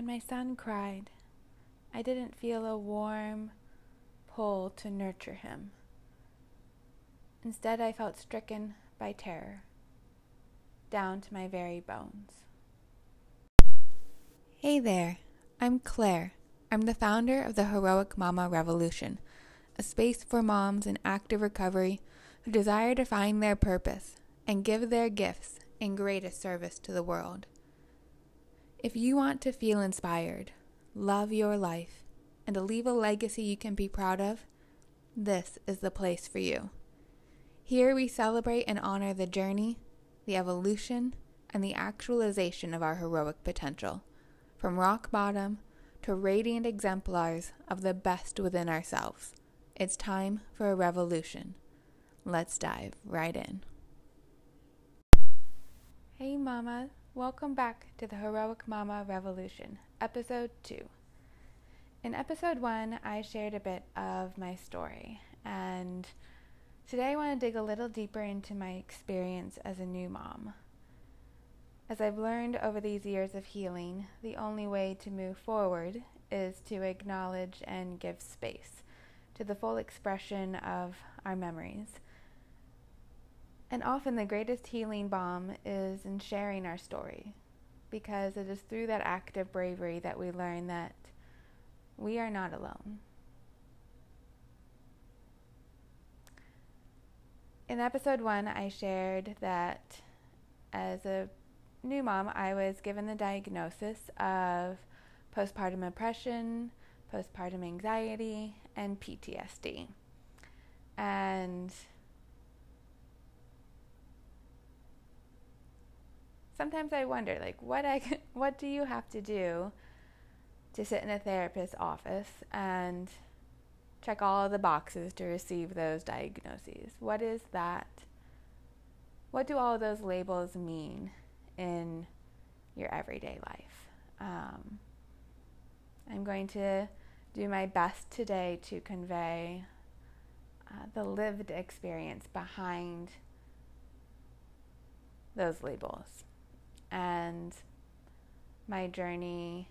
When my son cried, I didn't feel a warm pull to nurture him. Instead, I felt stricken by terror, down to my very bones. Hey there, I'm Claire. I'm the founder of the Heroic Mama Revolution, a space for moms in active recovery who desire to find their purpose and give their gifts in greatest service to the world. If you want to feel inspired, love your life, and to leave a legacy you can be proud of, this is the place for you. Here we celebrate and honor the journey, the evolution, and the actualization of our heroic potential, from rock bottom to radiant exemplars of the best within ourselves. It's time for a revolution. Let's dive right in. Hey Mama, welcome back to the Heroic Mama Revolution, Episode 2. In Episode 1, I shared a bit of my story, and today I want to dig a little deeper into my experience as a new mom. As I've learned over these years of healing, the only way to move forward is to acknowledge and give space to the full expression of our memories. And often the greatest healing balm is in sharing our story, because it is through that act of bravery that we learn that we are not alone. In episode 1, I shared that as a new mom, I was given the diagnosis of postpartum depression, postpartum anxiety, and PTSD. And sometimes I wonder, what do you have to do to sit in a therapist's office and check all the boxes to receive those diagnoses? What is that? What do all those labels mean in your everyday life? I'm going to do my best today to convey the lived experience behind those labels, and my journey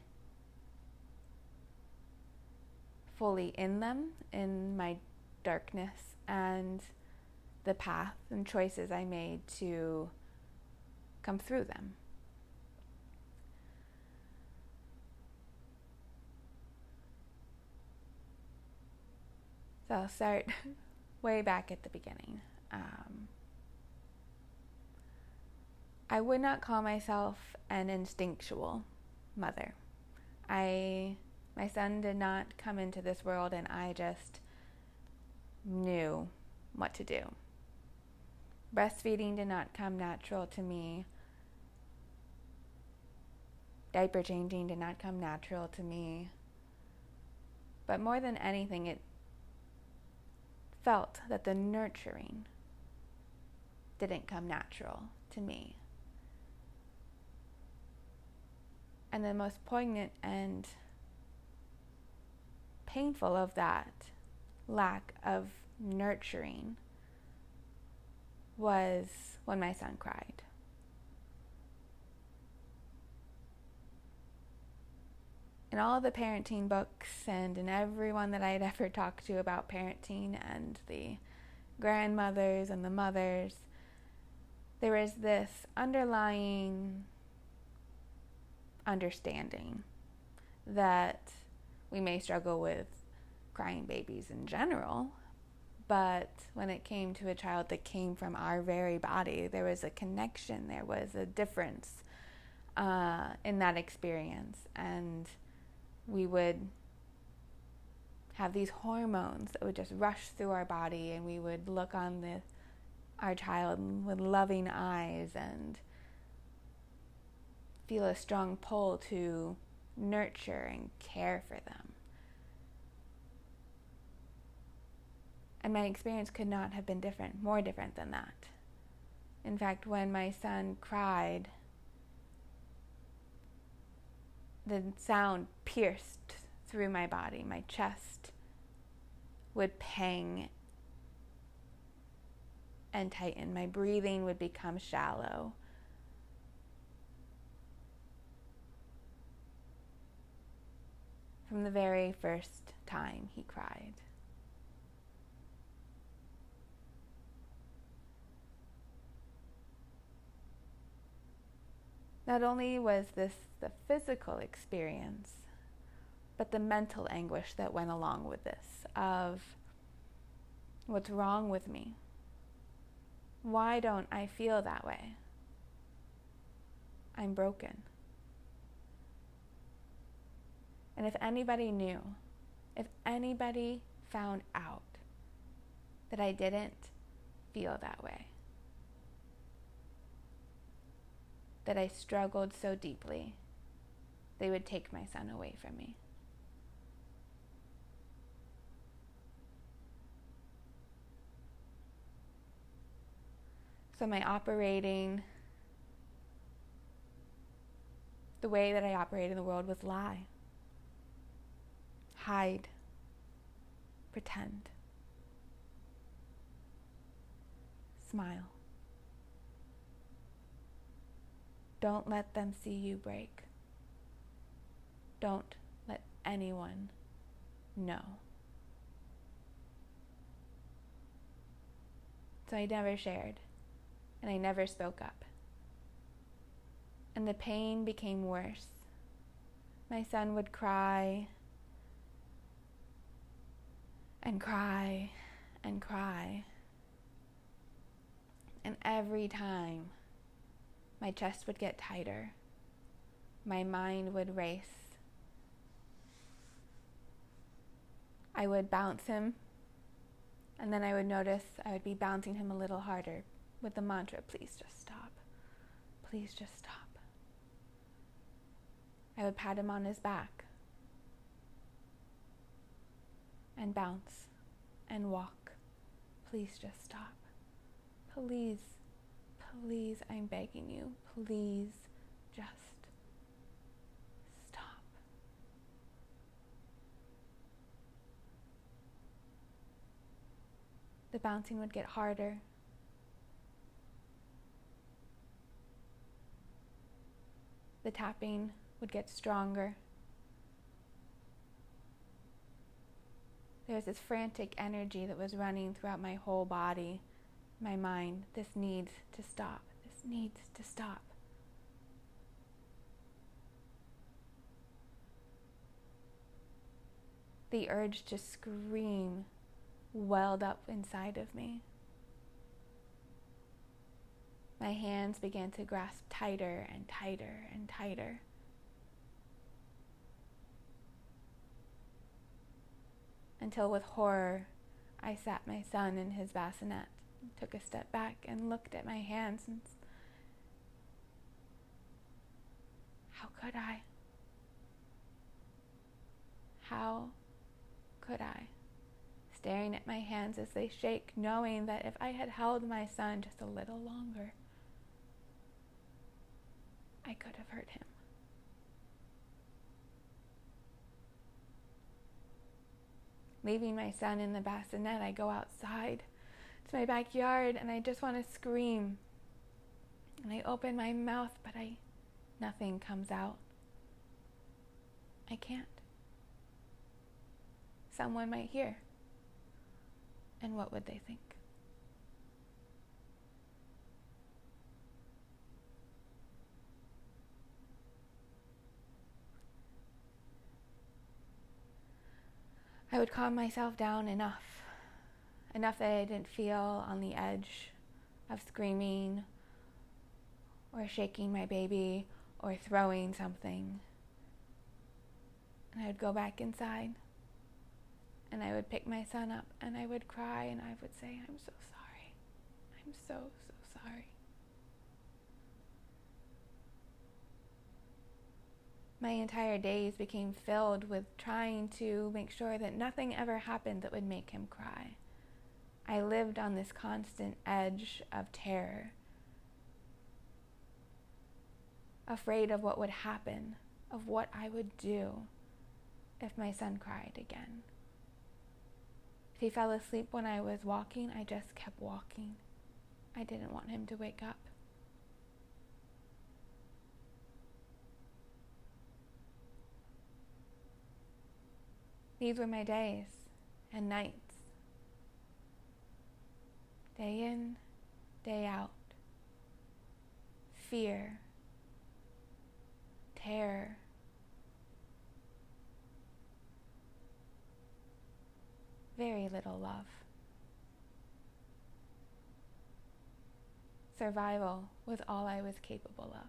fully in them, in my darkness, and the path and choices I made to come through them. So I'll start way back at the beginning. I would not call myself an instinctual mother. My son did not come into this world and I just knew what to do. Breastfeeding did not come natural to me. Diaper changing did not come natural to me. But more than anything, it felt that the nurturing didn't come natural to me. And the most poignant and painful of that lack of nurturing was when my son cried. In all the parenting books and in everyone that I had ever talked to about parenting, and the grandmothers and the mothers, there is this underlying understanding that we may struggle with crying babies in general, but when it came to a child that came from our very body, there was a connection, there was a difference in that experience, and we would have these hormones that would just rush through our body, and we would look on our child with loving eyes and feel a strong pull to nurture and care for them. And my experience could not have been more different than that. In fact, when my son cried, the sound pierced through my body. My chest would pang and tighten. My breathing would become shallow. from the very first time he cried. Not only was this the physical experience, but the mental anguish that went along with this of, what's wrong with me? Why don't I feel that way? I'm broken. And if anybody knew, if anybody found out that I didn't feel that way, that I struggled so deeply, they would take my son away from me. So my operating, the way that I operated in the world was lie, hide, pretend, smile. Don't let them see you break. Don't let anyone know. So I never shared, and I never spoke up. And the pain became worse. My son would cry and cry and cry. And every time, my chest would get tighter. My mind would race. I would bounce him, and then I would notice I would be bouncing him a little harder with the mantra, please just stop. Please just stop. I would pat him on his back and bounce and walk. Please just stop. Please. Please, I'm begging you, please just stop. The bouncing would get harder. The tapping would get stronger. There was this frantic energy that was running throughout my whole body, my mind, this needs to stop, this needs to stop. The urge to scream welled up inside of me. My hands began to grasp tighter and tighter and tighter. Until with horror, I sat my son in his bassinet. Took a step back and looked at my hands and how could I? How could I? Staring at my hands as they shake, knowing that if I had held my son just a little longer, I could have hurt him. Leaving my son in the bassinet, I go outside to my backyard, and I just want to scream, and I open my mouth, but nothing comes out. I can't. Someone might hear, and what would they think? I would calm myself down enough that I didn't feel on the edge of screaming or shaking my baby or throwing something. And I would go back inside and I would pick my son up and I would cry and I would say, I'm so sorry. I'm so, so sorry. My entire days became filled with trying to make sure that nothing ever happened that would make him cry. I lived on this constant edge of terror, afraid of what would happen, of what I would do if my son cried again. If he fell asleep when I was walking, I just kept walking. I didn't want him to wake up. These were my days and nights, day in, day out, fear, terror, very little love. Survival was all I was capable of.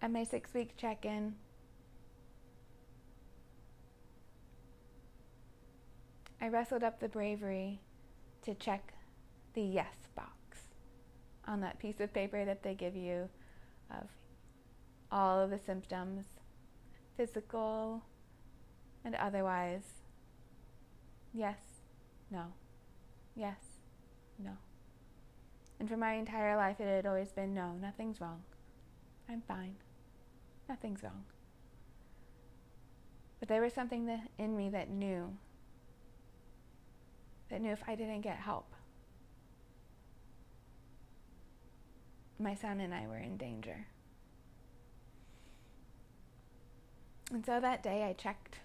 At my 6-week check-in, I wrestled up the bravery to check the yes box on that piece of paper that they give you of all of the symptoms, physical and otherwise. Yes, no, yes, no. And for my entire life it had always been no, nothing's wrong, I'm fine. Nothing's wrong. But there was something in me that knew. That knew if I didn't get help, my son and I were in danger. And so that day I checked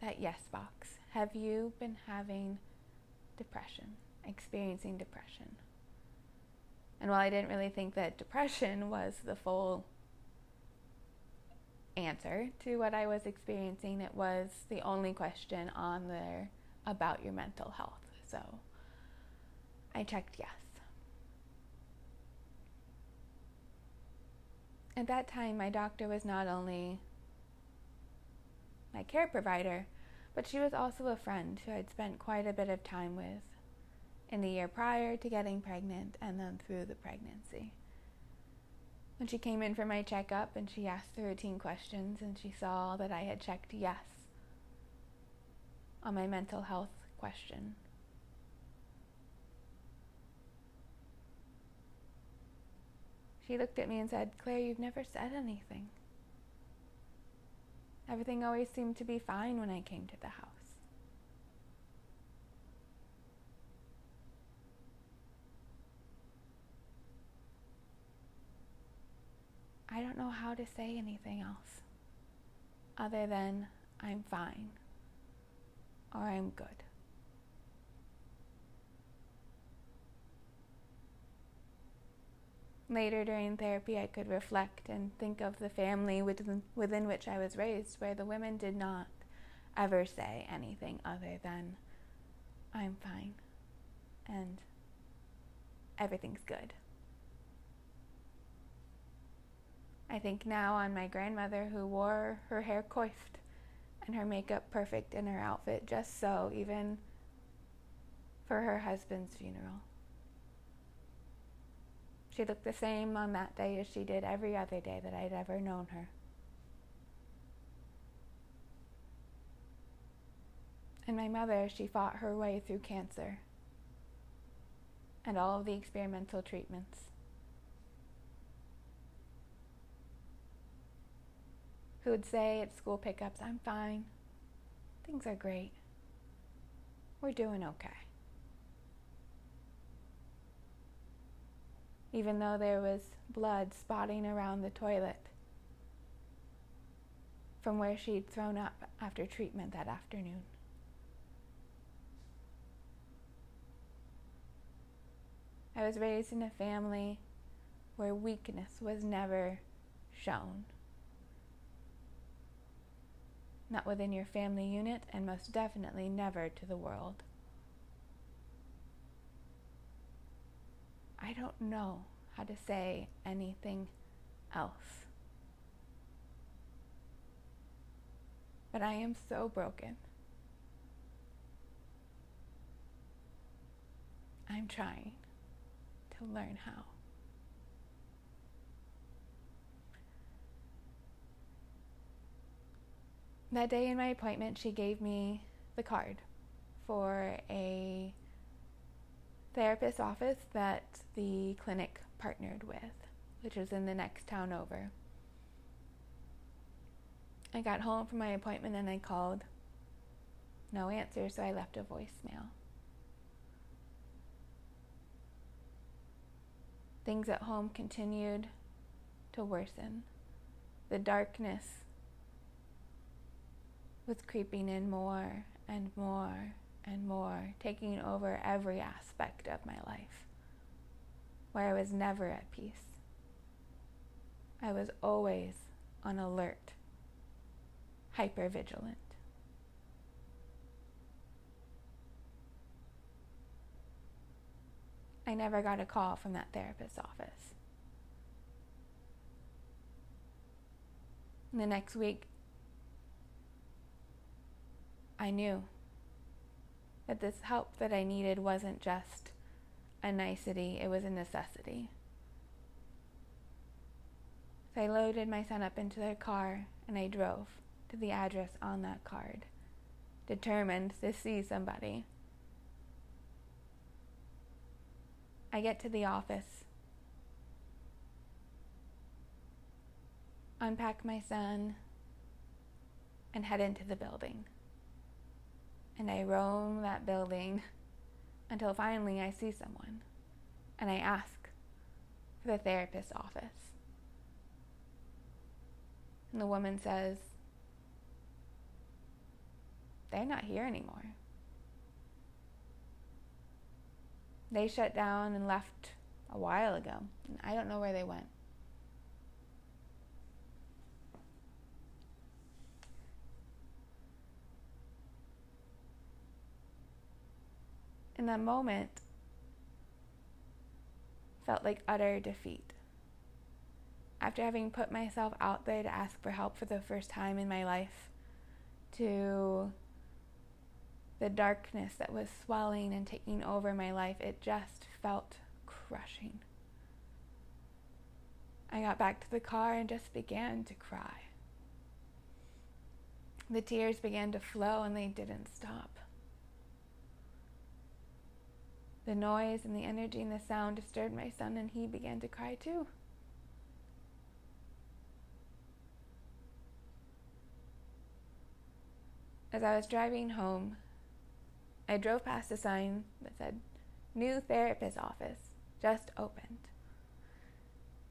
that yes box. Have you been having depression, experiencing depression? And while I didn't really think that depression was the full answer to what I was experiencing, it was the only question on there about your mental health. So I checked yes. At that time, my doctor was not only my care provider, but she was also a friend who I'd spent quite a bit of time with in the year prior to getting pregnant and then through the pregnancy. When she came in for my checkup and she asked the routine questions and she saw that I had checked yes on my mental health question, she looked at me and said, "Claire, you've never said anything. Everything always seemed to be fine when I came to the house." I don't know how to say anything else other than I'm fine or I'm good. Later during therapy, I could reflect and think of the family within which I was raised, where the women did not ever say anything other than I'm fine and everything's good. I think now on my grandmother who wore her hair coiffed and her makeup perfect and her outfit just so, even for her husband's funeral. She looked the same on that day as she did every other day that I'd ever known her. And my mother, she fought her way through cancer and all of the experimental treatments. Who would say at school pickups, "I'm fine, things are great, we're doing okay." Even though there was blood spotting around the toilet from where she'd thrown up after treatment that afternoon. I was raised in a family where weakness was never shown. Not within your family unit, and most definitely never to the world. I don't know how to say anything else. But I am so broken. I'm trying to learn how. That day in my appointment, she gave me the card for a therapist's office that the clinic partnered with, which was in the next town over. I got home from my appointment and I called. No answer, so I left a voicemail. Things at home continued to worsen. The darkness was creeping in more and more and more, taking over every aspect of my life, where I was never at peace. I was always on alert, hypervigilant. I never got a call from that therapist's office. And the next week, I knew that this help that I needed wasn't just a nicety, it was a necessity. So I loaded my son up into their car and I drove to the address on that card, determined to see somebody. I get to the office, unpack my son, and head into the building. And I roam that building until finally I see someone, and I ask for the therapist's office. And the woman says, "They're not here anymore. They shut down and left a while ago, and I don't know where they went." In that moment, felt like utter defeat. After having put myself out there to ask for help for the first time in my life, to the darkness that was swelling and taking over my life, it just felt crushing. I got back to the car and just began to cry. The tears began to flow and they didn't stop. The noise and the energy and the sound disturbed my son and he began to cry too. As I was driving home, I drove past a sign that said, "New therapist office, just opened."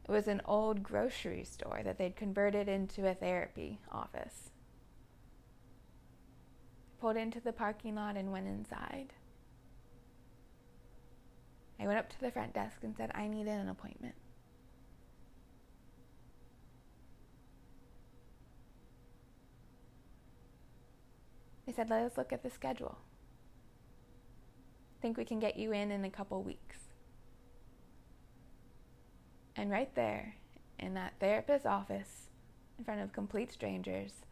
It was an old grocery store that they'd converted into a therapy office. I pulled into the parking lot and went inside. I went up to the front desk and said, "I needed an appointment." They said, "Let us look at the schedule. Think we can get you in a couple weeks." And right there, in that therapist's office, in front of complete strangers,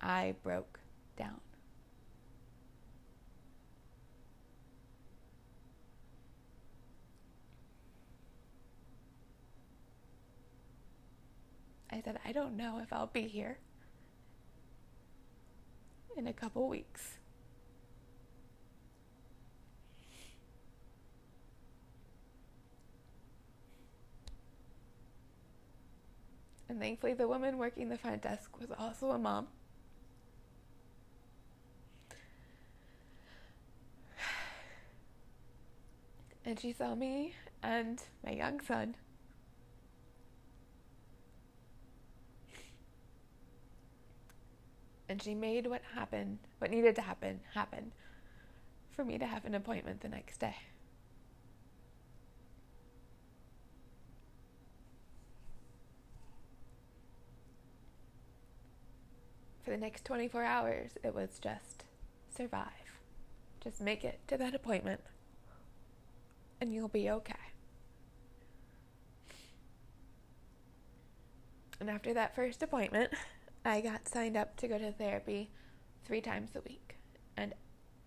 I broke down. I said, "I don't know if I'll be here in a couple weeks." And thankfully, the woman working the front desk was also a mom. And she saw me and my young son. And she made what needed to happen, happen for me to have an appointment the next day. For the next 24 hours, it was just survive. Just make it to that appointment, and you'll be okay. And after that first appointment, I got signed up to go to therapy 3 times a week. And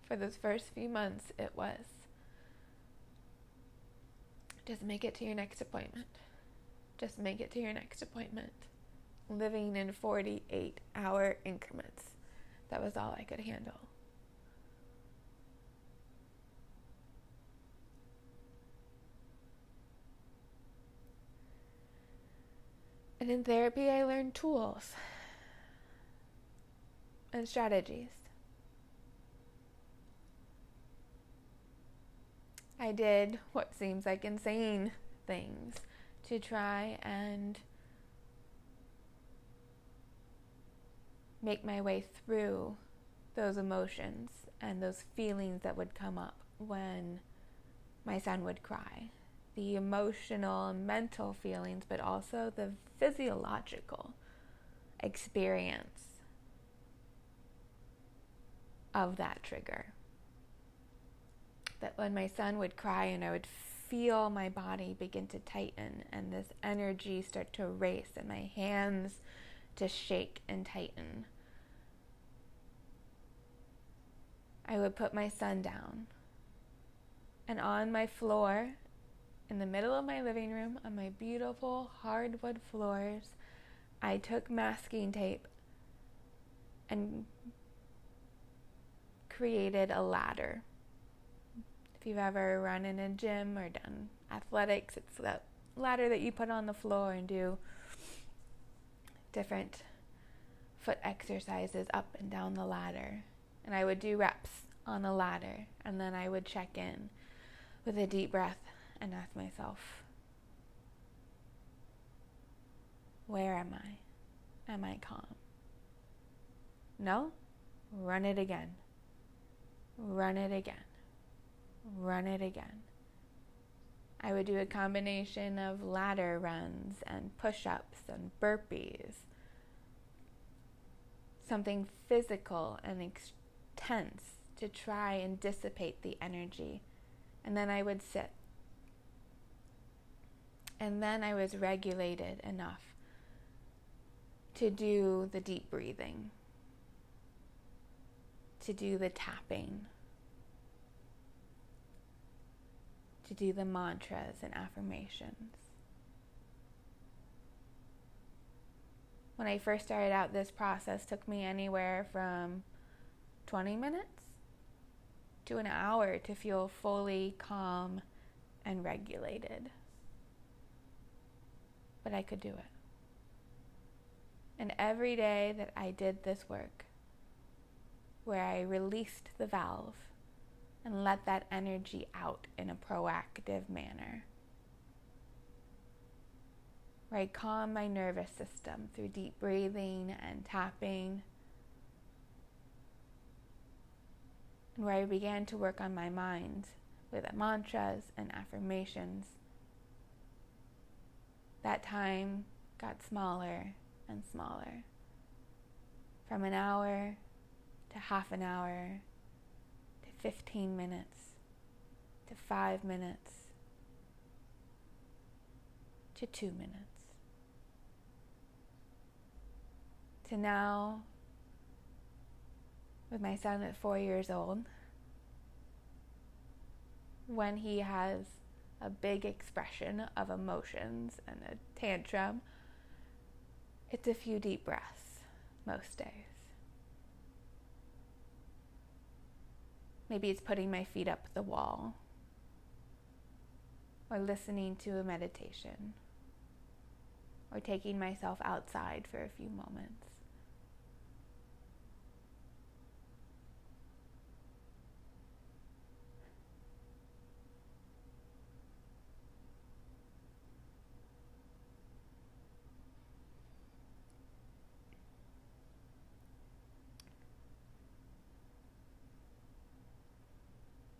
for those first few months, it was just make it to your next appointment. Just make it to your next appointment. Living in 48-hour increments. That was all I could handle. And in therapy, I learned tools and strategies. I did what seems like insane things to try and make my way through those emotions and those feelings that would come up when my son would cry. The emotional and mental feelings, but also the physiological experience of that trigger. That when my son would cry and I would feel my body begin to tighten and this energy start to race and my hands to shake and tighten. I would put my son down, and on my floor, in the middle of my living room, on my beautiful hardwood floors, I took masking tape and created a ladder. If you've ever run in a gym or done athletics, it's that ladder that you put on the floor and do different foot exercises up and down the ladder. And I would do reps on the ladder, and then I would check in with a deep breath and ask myself, where am I? Am I calm? No? Run it again. Run it again. Run it again. I would do a combination of ladder runs and push-ups and burpees. Something physical and tense to try and dissipate the energy. And then I would sit. And then I was regulated enough to do the deep breathing, to do the tapping, to do the mantras and affirmations. When I first started out, this process took me anywhere from 20 minutes to an hour to feel fully calm and regulated. But I could do it. And every day that I did this work, where I released the valve and let that energy out in a proactive manner, where I calm my nervous system through deep breathing and tapping, and where I began to work on my mind with mantras and affirmations, that time got smaller and smaller, from an hour to half an hour to 15 minutes to 5 minutes to 2 minutes. To now, with my son at 4 years old, when he has a big expression of emotions and a tantrum, it's a few deep breaths most days. Maybe it's putting my feet up the wall, or listening to a meditation, or taking myself outside for a few moments.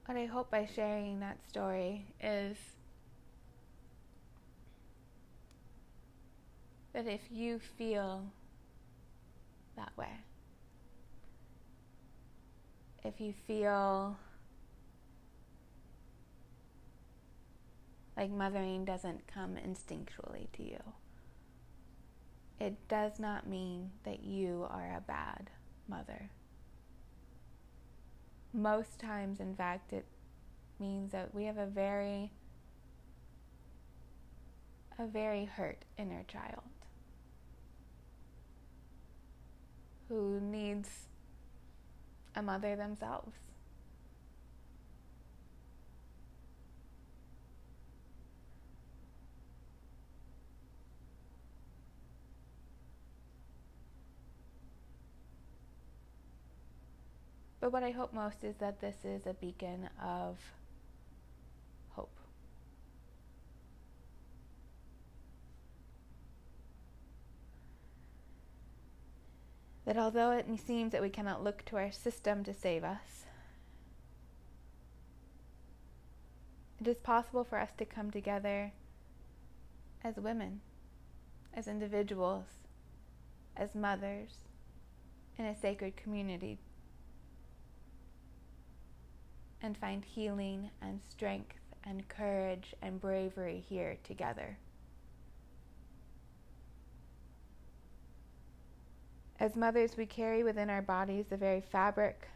What I hope by sharing that story is that if you feel that way, if you feel like mothering doesn't come instinctually to you, it does not mean that you are a bad mother. Most times, in fact, it means that we have a very hurt inner child who needs a mother themselves. But what I hope most is that this is a beacon of hope. that although it seems that we cannot look to our system to save us, it is possible for us to come together as women, as individuals, as mothers, in a sacred community, and find healing and strength and courage and bravery here together. As mothers, we carry within our bodies the very fabric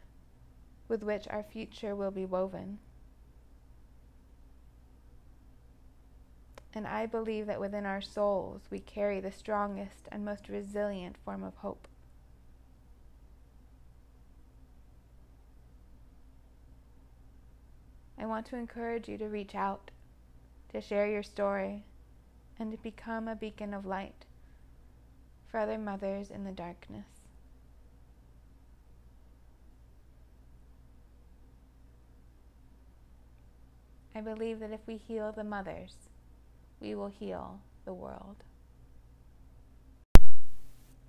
with which our future will be woven. And I believe that within our souls, we carry the strongest and most resilient form of hope. I want to encourage you to reach out, to share your story, and to become a beacon of light for other mothers in the darkness. I believe that if we heal the mothers, we will heal the world.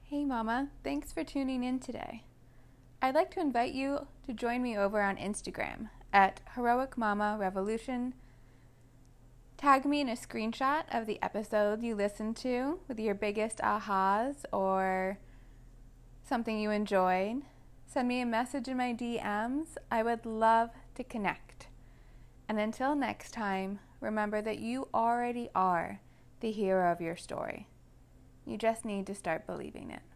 Hey Mama, thanks for tuning in today. I'd like to invite you to join me over on Instagram at Heroic Mama Revolution. Tag me in a screenshot of the episode you listened to with your biggest ahas or something you enjoyed. Send me a message in my DMs. I would love to connect. And until next time, remember that you already are the hero of your story. You just need to start believing it.